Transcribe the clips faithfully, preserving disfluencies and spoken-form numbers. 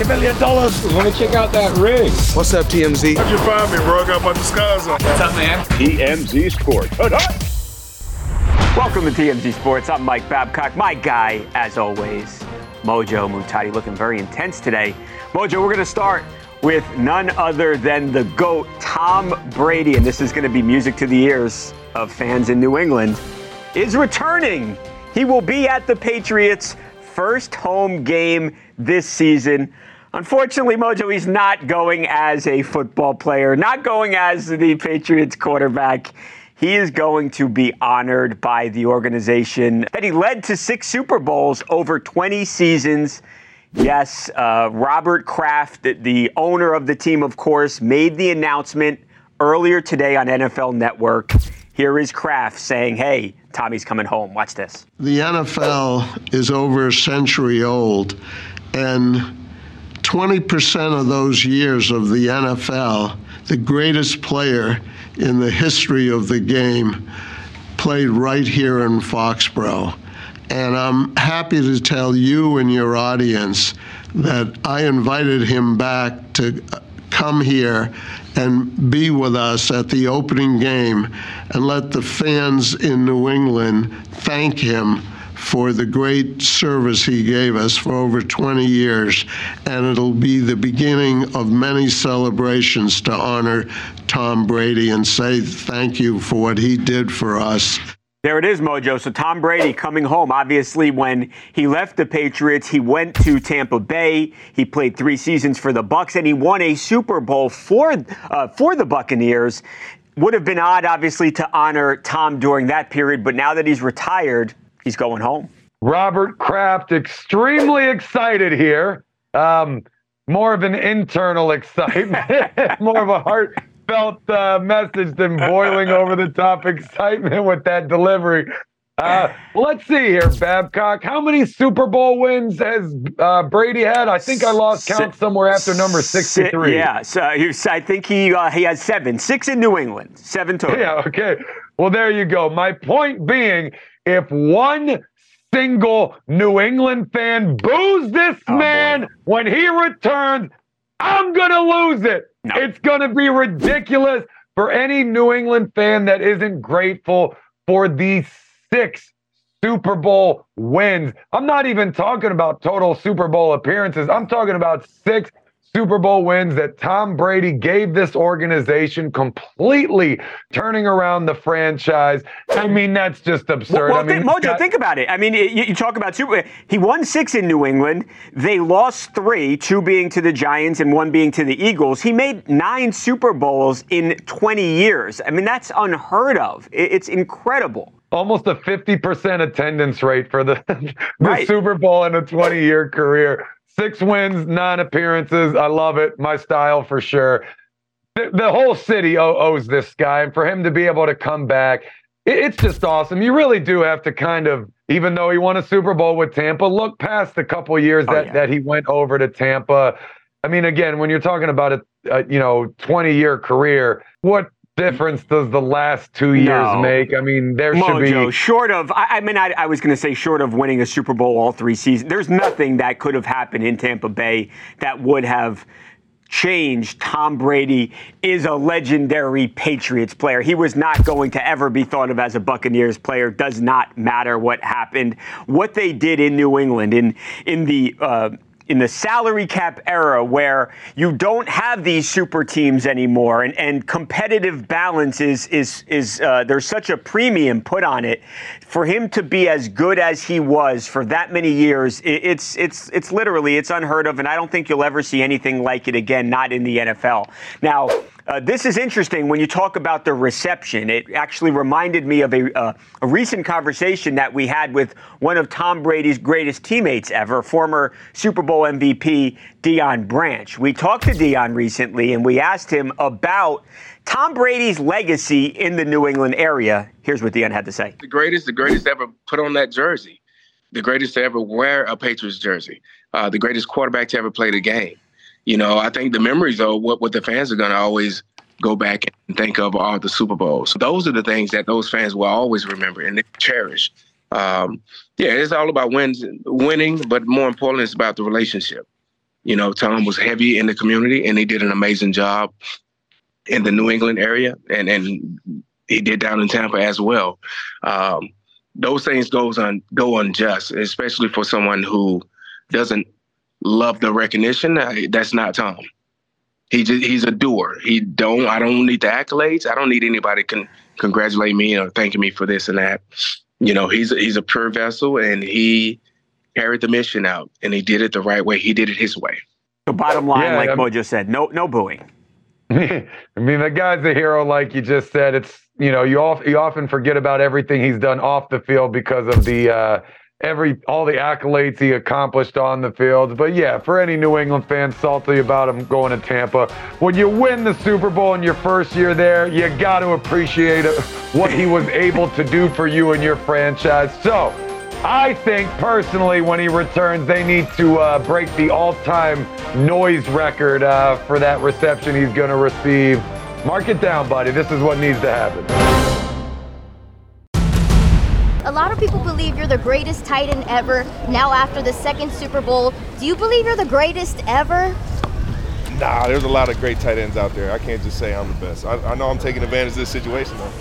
make a million dollars. Let me check out that ring. What's up, T M Z? How'd you find me, bro? I got my disguise on. What's up, man? T M Z Sports. Welcome to T M Z Sports. I'm Mike Babcock. My guy, as always, Mojo Muhtadi, looking very intense today. Mojo, we're going to start with none other than the GOAT, Tom Brady, and this is going to be music to the ears of fans in New England, is returning. He will be at the Patriots' first home game this season. Unfortunately, Mojo, he's not going as a football player, not going as the Patriots quarterback. He is going to be honored by the organization that he led to six Super Bowls over twenty seasons. Yes, uh, Robert Kraft, the owner of the team, of course, made the announcement earlier today on N F L Network. Here is Kraft saying, hey, Tommy's coming home. Watch this. The N F L is over a century old, and twenty percent of those years of the N F L, the greatest player in the history of the game, played right here in Foxborough. And I'm happy to tell you and your audience that I invited him back to come here and be with us at the opening game and let the fans in New England thank him for the great service he gave us for over twenty years. And it'll be the beginning of many celebrations to honor Tom Brady and say thank you for what he did for us. There it is, Mojo. So Tom Brady coming home. Obviously, when he left the Patriots, he went to Tampa Bay. He played three seasons for the Bucs, and he won a Super Bowl for uh, for the Buccaneers. Would have been odd, obviously, to honor Tom during that period, but now that he's retired, he's going home. Robert Kraft, extremely excited here. Um, more of an internal excitement, more of a heart. Felt uh, message than boiling over the top excitement with that delivery. Uh, let's see here, Babcock. How many Super Bowl wins has uh, Brady had? I think I lost count somewhere after number sixty-three. Yeah, so I think he uh, he has seven, six in New England, seven total. Yeah, okay. Well, there you go. My point being, if one single New England fan boos this oh, man boy. when he returns, I'm going to lose it. No. It's going to be ridiculous for any New England fan that isn't grateful for these six Super Bowl wins. I'm not even talking about total Super Bowl appearances. I'm talking about six Super Bowl wins that Tom Brady gave this organization, completely turning around the franchise. I mean, that's just absurd. Well, well I mean, Mojo, got- think about it. I mean, you, you talk about Super Bowl. He won six in New England. They lost three, two being to the Giants and one being to the Eagles. He made nine Super Bowls in twenty years. I mean, that's unheard of. It, it's incredible. Almost a fifty percent attendance rate for the, the right. Super Bowl in a twenty-year career. Six wins, nine appearances. I love it. My style for sure. The, the whole city owes this guy. And for him to be able to come back, it, it's just awesome. You really do have to kind of, even though he won a Super Bowl with Tampa, look past the couple years that, oh, yeah. that he went over to Tampa. I mean, again, when you're talking about a, a you know, twenty-year career, what difference does the last two years no. make? I mean, there Mojo, should be... short of... I, I mean, I, I was going to say short of winning a Super Bowl all three seasons, there's nothing that could have happened in Tampa Bay that would have changed. Tom Brady is a legendary Patriots player. He was not going to ever be thought of as a Buccaneers player. Does not matter what happened. What they did in New England, in, in the... Uh, in the salary cap era where you don't have these super teams anymore and, and competitive balance is, is, is uh, there's such a premium put on it, for him to be as good as he was for that many years, it, it's, it's, it's literally, it's unheard of, and I don't think you'll ever see anything like it again, not in the N F L. Now, Uh, this is interesting when you talk about the reception. It actually reminded me of a, uh, a recent conversation that we had with one of Tom Brady's greatest teammates ever, former Super Bowl M V P Deion Branch. We talked to Deion recently, and we asked him about Tom Brady's legacy in the New England area. Here's what Deion had to say. The greatest, the greatest to ever put on that jersey, the greatest to ever wear a Patriots jersey, uh, the greatest quarterback to ever play the game. You know, I think the memories, though, what, what the fans are going to always go back and think of are the Super Bowls. Those are the things that those fans will always remember and they cherish. Um, yeah, it's all about wins, winning, but more importantly, it's about the relationship. You know, Tom was heavy in the community, and he did an amazing job in the New England area, and and he did down in Tampa as well. Um, those things goes on go unjust, especially for someone who doesn't love the recognition. That's not Tom. He just, he's a doer. He don't. I don't need the accolades. I don't need anybody con- congratulating me or thanking me for this and that. You know, he's a, he's a pure vessel, and he carried the mission out, and he did it the right way. He did it his way. So bottom line, yeah, like I mean, Mojo said, no no booing. I mean, the guy's a hero, like you just said. It's you know, you all, you often forget about everything he's done off the field because of the uh, every all the accolades he accomplished on the field. But yeah, for any New England fan salty about him going to Tampa, when you win the Super Bowl in your first year there, you got to appreciate what he was able to do for you and your franchise. So I think, personally, when he returns, they need to uh, break the all-time noise record uh, for that reception he's going to receive. Mark it down, buddy. This is what needs to happen. A lot of people believe you're the greatest tight end ever. Now after the second Super Bowl, do you believe you're the greatest ever? Nah, there's a lot of great tight ends out there. I can't just say I'm the best. I, I know I'm taking advantage of this situation, though.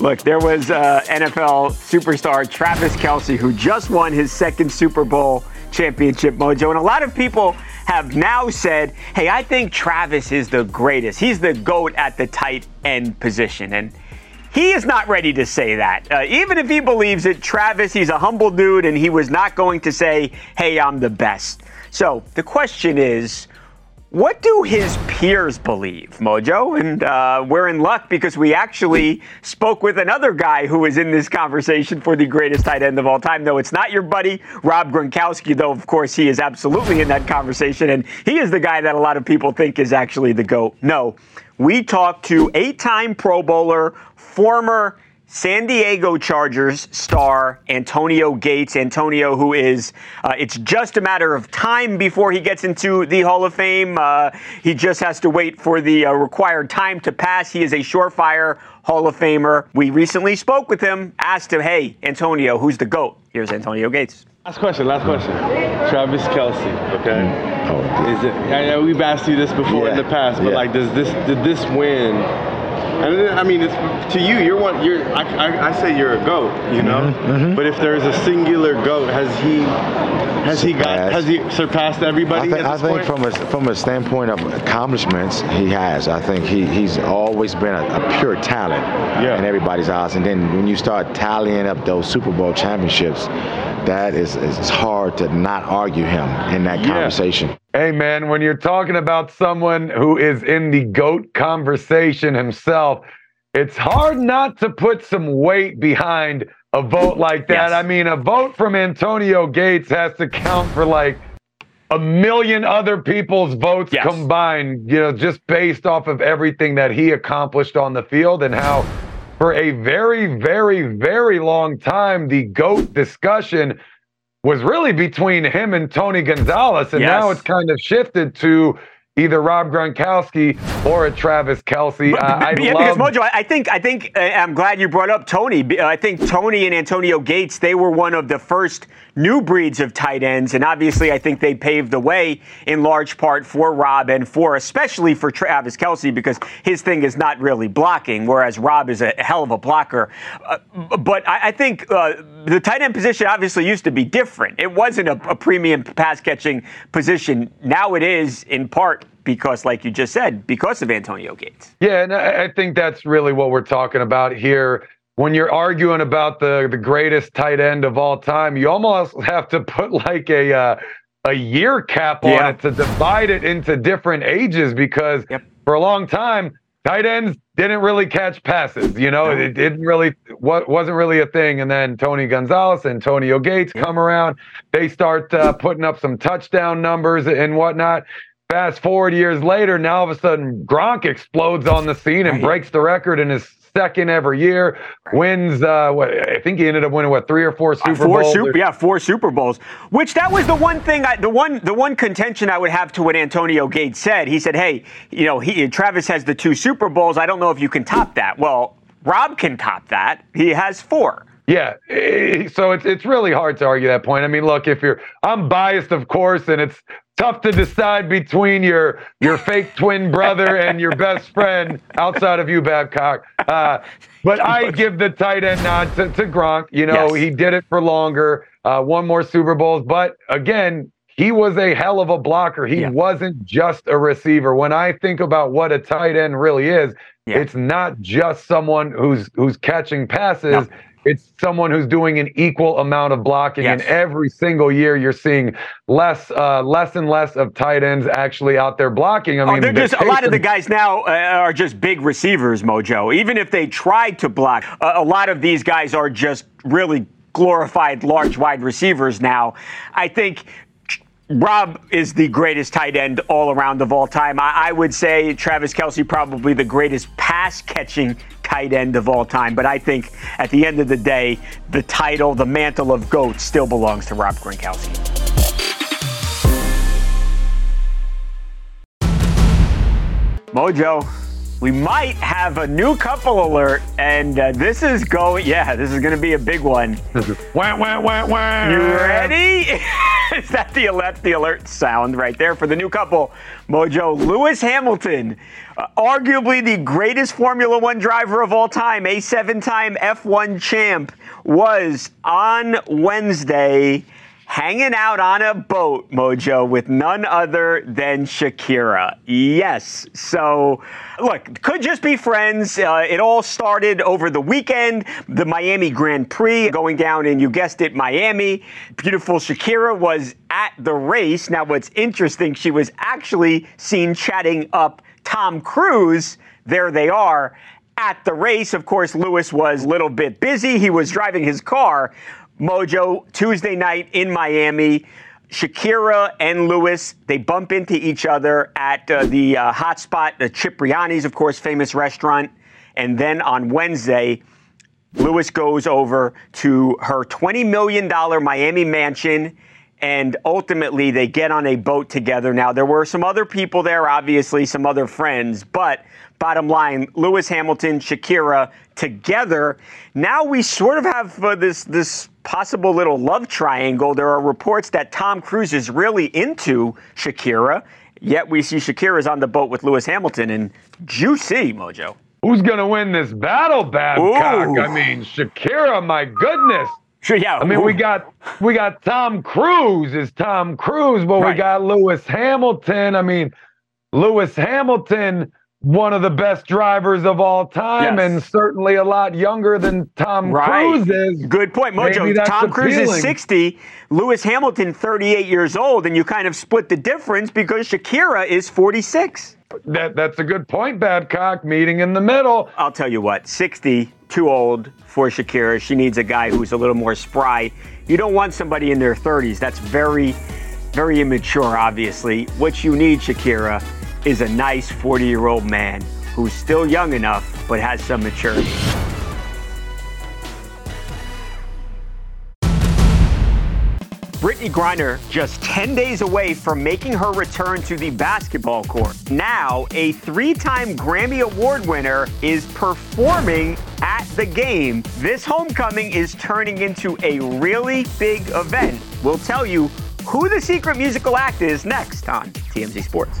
Look, there was uh, N F L superstar Travis Kelce, who just won his second Super Bowl championship, Mojo. And a lot of people have now said, hey, I think Travis is the greatest. He's the GOAT at the tight end position. And he is not ready to say that. Uh, even if he believes it, Travis, he's a humble dude, and he was not going to say, hey, I'm the best. So the question is, what do his peers believe, Mojo? And uh, we're in luck because we actually spoke with another guy who is in this conversation for the greatest tight end of all time. No, it's not your buddy, Rob Gronkowski, though, of course, he is absolutely in that conversation. And he is the guy that a lot of people think is actually the GOAT. No, we talked to eight-time Pro Bowler, former San Diego Chargers star Antonio Gates. Antonio, who is, uh, it's just a matter of time before he gets into the Hall of Fame. Uh, he just has to wait for the uh, required time to pass. He is a surefire Hall of Famer. We recently spoke with him, asked him, hey, Antonio, who's the GOAT? Here's Antonio Gates. Last question, last question. Travis Kelce, okay? Oh, is it, I know we've asked you this before yeah, in the past, but yeah. like, does this, did this win... And I mean, it's, to you, you're one. You're I, I, I say you're a GOAT, you know. Mm-hmm, mm-hmm. But if there's a singular GOAT, has he has surpassed. he got has he surpassed everybody? I think, at this I think point? from a from a standpoint of accomplishments, he has. I think he, he's always been a, a pure talent yeah. in everybody's eyes. And then when you start tallying up those Super Bowl championships, that is it's hard to not argue him in that yeah. conversation. Hey, man, when you're talking about someone who is in the GOAT conversation himself, it's hard not to put some weight behind a vote like that. Yes. I mean, a vote from Antonio Gates has to count for like a million other people's votes yes. combined, you know, just based off of everything that he accomplished on the field and how for a very, very, very long time, the GOAT discussion was really between him and Tony Gonzalez, and yes. now it's kind of shifted to either Rob Gronkowski or a Travis Kelce. Uh, I yeah, love- because Mojo, I think I think uh, I'm glad you brought up Tony. I think Tony and Antonio Gates, they were one of the first new breeds of tight ends, and obviously I think they paved the way in large part for Rob and for especially for Travis Kelce because his thing is not really blocking, whereas Rob is a hell of a blocker. Uh, but I, I think uh, the tight end position obviously used to be different. It wasn't a, a premium pass-catching position. Now it is in part because, like you just said, because of Antonio Gates. Yeah, and I think that's really what we're talking about here. When you're arguing about the, the greatest tight end of all time, you almost have to put like a uh, a year cap on yeah. it to divide it into different ages because yep. for a long time, tight ends didn't really catch passes. You know, no. it didn't really what wasn't really a thing. And then Tony Gonzalez, Antonio Gates yep. come around. They start uh, putting up some touchdown numbers and whatnot. Fast forward years later, now all of a sudden Gronk explodes on the scene and right. breaks the record in his second ever year, right. wins, uh, what, I think he ended up winning, what, three or four Super uh, four Bowls? Super, or- yeah, four Super Bowls, which that was the one thing, I, the one the one contention I would have to what Antonio Gates said. He said, hey, you know, he Travis has the two Super Bowls. I don't know if you can top that. Well, Rob can top that. He has four. Yeah, so it's it's really hard to argue that point. I mean, look, if you're, I'm biased, of course, and it's tough to decide between your your fake twin brother and your best friend outside of you, Babcock. Uh, but I give the tight end nod to, to Gronk. You know, yes. He did it for longer, uh, won more Super Bowls. But again, he was a hell of a blocker. He yeah. wasn't just a receiver. When I think about what a tight end really is, yeah. it's not just someone who's who's catching passes. No. It's someone who's doing an equal amount of blocking, yes. and every single year you're seeing less, uh, less and less of tight ends actually out there blocking. I mean, oh, just, a lot of the guys now uh, are just big receivers, Mojo. Even if they tried to block, uh, a lot of these guys are just really glorified large wide receivers now. I think Rob is the greatest tight end all around of all time. I, I would say Travis Kelce probably the greatest pass catching tight end of all time. But I think at the end of the day, the title, the mantle of GOAT still belongs to Rob Gronkowski. Mojo, we might have a new couple alert, and uh, this is going, yeah, this is going to be a big one. Wah, wah, wah, wah. You ready? Is that the alert, the alert sound right there for the new couple, Mojo? Lewis Hamilton, uh, arguably the greatest Formula One driver of all time, a seven-time F one champ, was on Wednesday hanging out on a boat, Mojo, with none other than Shakira. Yes. So, look, could just be friends. Uh, it all started over the weekend, the Miami Grand Prix going down in, you guessed it, Miami. Beautiful Shakira was at the race. Now, what's interesting, she was actually seen chatting up Tom Cruise. There they are at the race. Of course, Lewis was a little bit busy. He was driving his car. Mojo, Tuesday night in Miami, Shakira and Lewis, they bump into each other at uh, the uh, hot spot, the Cipriani's, of course, famous restaurant. And then on Wednesday, Lewis goes over to her twenty million dollars Miami mansion, and ultimately they get on a boat together. Now, there were some other people there, obviously, some other friends, but bottom line, Lewis Hamilton, Shakira together. Now we sort of have uh, this this possible little love triangle. There are reports that Tom Cruise is really into Shakira, yet we see Shakira's on the boat with Lewis Hamilton, and juicy, Mojo. Who's going to win this battle, Babcock? Ooh. I mean, Shakira, my goodness. Sure, yeah. I mean, we got we got Tom Cruise is Tom Cruise, but right. we got Lewis Hamilton. I mean, Lewis Hamilton, one of the best drivers of all time, yes. and certainly a lot younger than Tom right. Cruise is. Good point, Mojo. Tom Cruise appealing. Is sixty, Lewis Hamilton thirty-eight years old, and you kind of split the difference because Shakira is forty-six. That that's a good point, Babcock, meeting in the middle. I'll tell you what, sixty, too old for Shakira. She needs a guy who's a little more spry. You don't want somebody in their thirties. That's very, very immature, obviously. What you need, Shakira, is a nice forty-year-old man who's still young enough but has some maturity. Britney Griner just ten days away from making her return to the basketball court. Now, a three-time Grammy Award winner is performing at the game. This homecoming is turning into a really big event. We'll tell you who the secret musical act is next on T M Z Sports.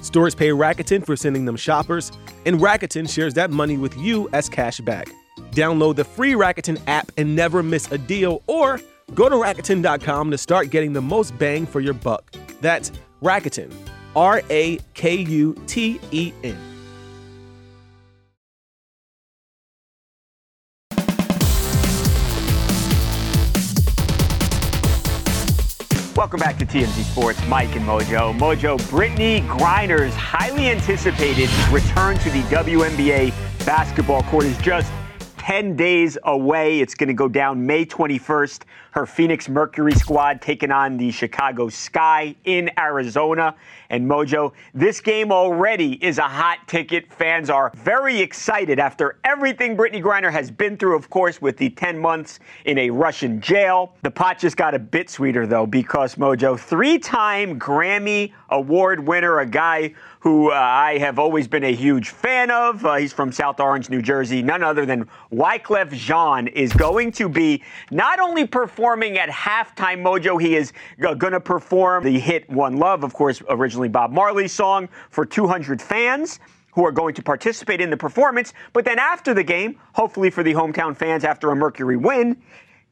Stores pay Rakuten for sending them shoppers, and Rakuten shares that money with you as cash back. Download the free Rakuten app and never miss a deal, or go to Rakuten dot com to start getting the most bang for your buck. That's Rakuten, R A K U T E N. Welcome back to T M Z Sports, Mike and Mojo. Mojo, Britney Griner's highly anticipated return to the W N B A basketball court is just ten days away. It's going to go down May twenty-first. Her Phoenix Mercury squad taking on the Chicago Sky in Arizona. And Mojo, this game already is a hot ticket. Fans are very excited after everything Britney Griner has been through, of course, with the ten months in a Russian jail. The pot just got a bit sweeter, though, because, Mojo, three-time Grammy Award winner, a guy who uh, I have always been a huge fan of. Uh, he's from South Orange, New Jersey. None other than Wyclef Jean is going to be not only performing at halftime, Mojo, he is g- going to perform the hit One Love, of course, originally Bob Marley's song, for two hundred fans who are going to participate in the performance. But then after the game, hopefully for the hometown fans after a Mercury win,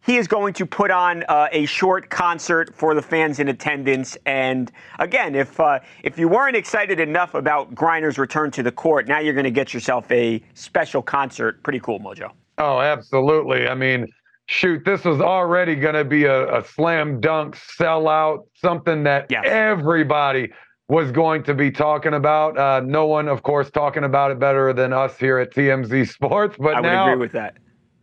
he is going to put on uh, a short concert for the fans in attendance. And again, if uh, if you weren't excited enough about Griner's return to the court, now you're going to get yourself a special concert. Pretty cool, Mojo. Oh, absolutely. I mean, shoot, this is already going to be a, a slam dunk sellout, something that yes. everybody was going to be talking about. Uh, no one, of course, talking about it better than us here at T M Z Sports. But I would now, agree with that.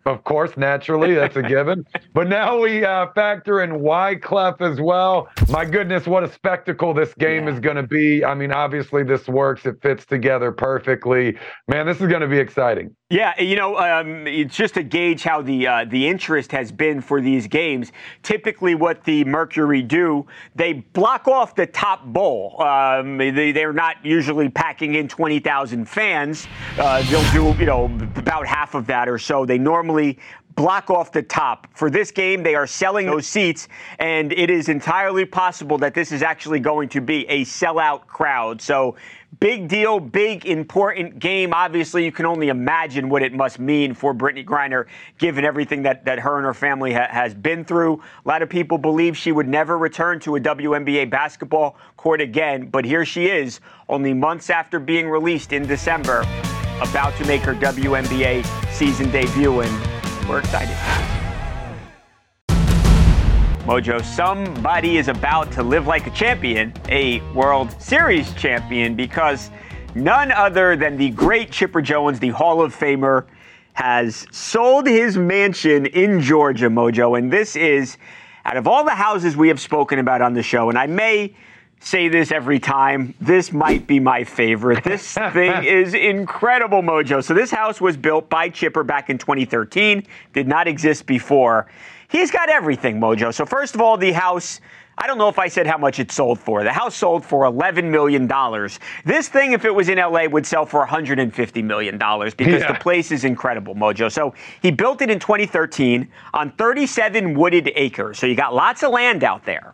Of course, naturally, that's a given. But now we uh, factor in Wyclef as well. My goodness, what a spectacle this game yeah. is going to be. I mean, obviously, this works. It fits together perfectly. Man, this is going to be exciting. Yeah, you know, um, it's just to gauge how the uh, the interest has been for these games. Typically, what the Mercury do, they block off the top bowl. Um, they, they're not usually packing in twenty thousand fans. Uh, they'll do, you know, about half of that or so. They normally block off the top. For this game, they are selling those seats, and it is entirely possible that this is actually going to be a sellout crowd. So big deal, big, important game. Obviously, you can only imagine what it must mean for Britney Griner, given everything that, that her and her family ha- has been through. A lot of people believe she would never return to a W N B A basketball court again, but here she is, only months after being released in December, about to make her W N B A season debut, and we're excited. Mojo, somebody is about to live like a champion, a World Series champion, because none other than the great Chipper Jones, the Hall of Famer, has sold his mansion in Georgia, Mojo. And this is, out of all the houses we have spoken about on the show, and I may say this every time, this might be my favorite. This thing is incredible, Mojo. So this house was built by Chipper back in twenty thirteen, did not exist before. He's got everything, Mojo. So first of all, the house, I don't know if I said how much it sold for. The house sold for eleven million dollars. This thing, if it was in L A, would sell for one hundred fifty million dollars because yeah. the place is incredible, Mojo. So he built it in twenty thirteen on thirty-seven wooded acres. So you got lots of land out there.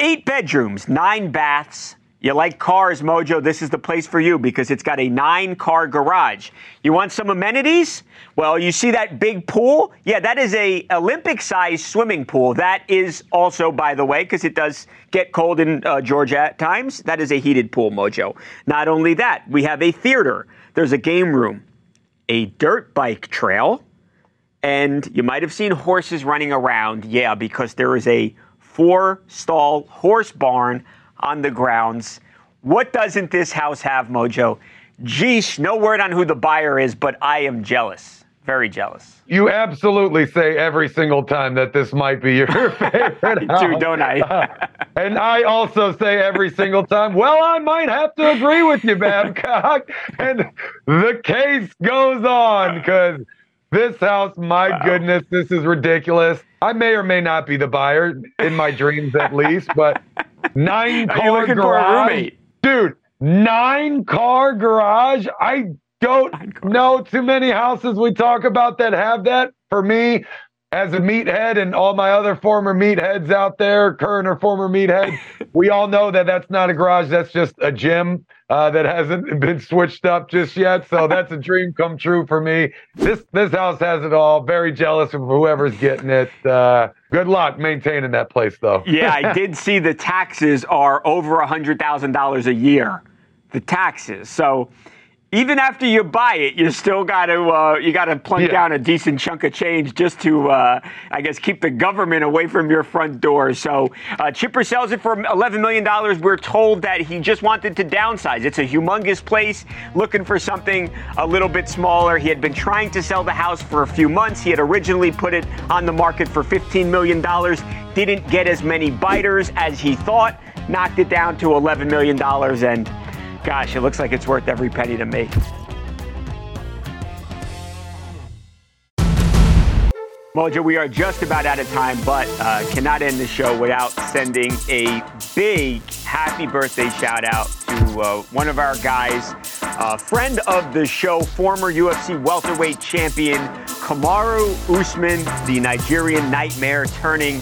Eight bedrooms, nine baths. You like cars, Mojo, this is the place for you because it's got a nine-car garage. You want some amenities? Well, you see that big pool? Yeah, that is a Olympic-sized swimming pool. That is also, by the way, because it does get cold in uh, Georgia at times, that is a heated pool, Mojo. Not only that, we have a theater. There's a game room, a dirt bike trail, and you might have seen horses running around. Yeah, because there is a four-stall horse barn on the grounds. What doesn't this house have, Mojo? Geesh, no word on who the buyer is, but I am jealous. Very jealous. You absolutely say every single time that this might be your favorite house. I do, don't I? uh, and I also say every single time, well, I might have to agree with you, Babcock. And the case goes on because this house, my wow. goodness, this is ridiculous. I may or may not be the buyer, in my dreams at least, but nine-car garage. Dude, nine-car garage? I don't know too many houses we talk about that have that. For me, as a meathead and all my other former meatheads out there, current or former meathead, we all know that that's not a garage. That's just a gym uh, that hasn't been switched up just yet. So that's a dream come true for me. This this house has it all. Very jealous of whoever's getting it. Uh, good luck maintaining that place, though. Yeah, I did see the taxes are over one hundred thousand dollars a year. The taxes. So even after you buy it, you still got to uh, you got to plunk yeah. down a decent chunk of change just to, uh, I guess, keep the government away from your front door. So uh, Chipper sells it for eleven million dollars. We're told that he just wanted to downsize. It's a humongous place, looking for something a little bit smaller. He had been trying to sell the house for a few months. He had originally put it on the market for fifteen million dollars. Didn't get as many biters as he thought. Knocked it down to eleven million dollars, and gosh, it looks like it's worth every penny to me. Mojo, we are just about out of time, but uh, cannot end the show without sending a big happy birthday shout out to uh, one of our guys, uh, friend of the show, former U F C welterweight champion, Kamaru Usman, the Nigerian nightmare, turning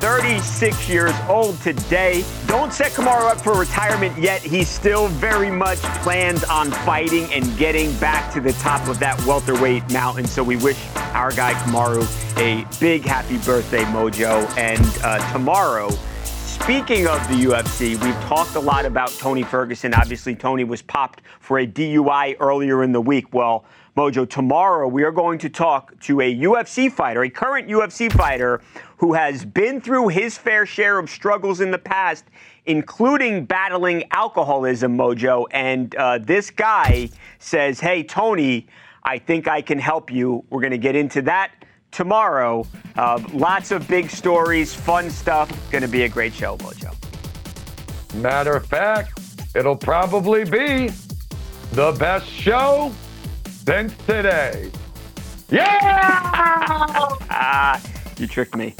thirty-six years old today. Don't set Kamaru up for retirement yet. He's still very much planned on fighting and getting back to the top of that welterweight mountain. So we wish our guy Kamaru a big happy birthday, Mojo. And uh, tomorrow, speaking of the U F C, we've talked a lot about Tony Ferguson. Obviously, Tony was popped for a D U I earlier in the week. Well, Mojo, tomorrow we are going to talk to a U F C fighter, a current U F C fighter who has been through his fair share of struggles in the past, including battling alcoholism, Mojo. And uh, this guy says, hey, Tony, I think I can help you. We're going to get into that tomorrow. Uh, lots of big stories, fun stuff. Going to be a great show, Mojo. Matter of fact, it'll probably be the best show since today. Yeah! Ah, you tricked me.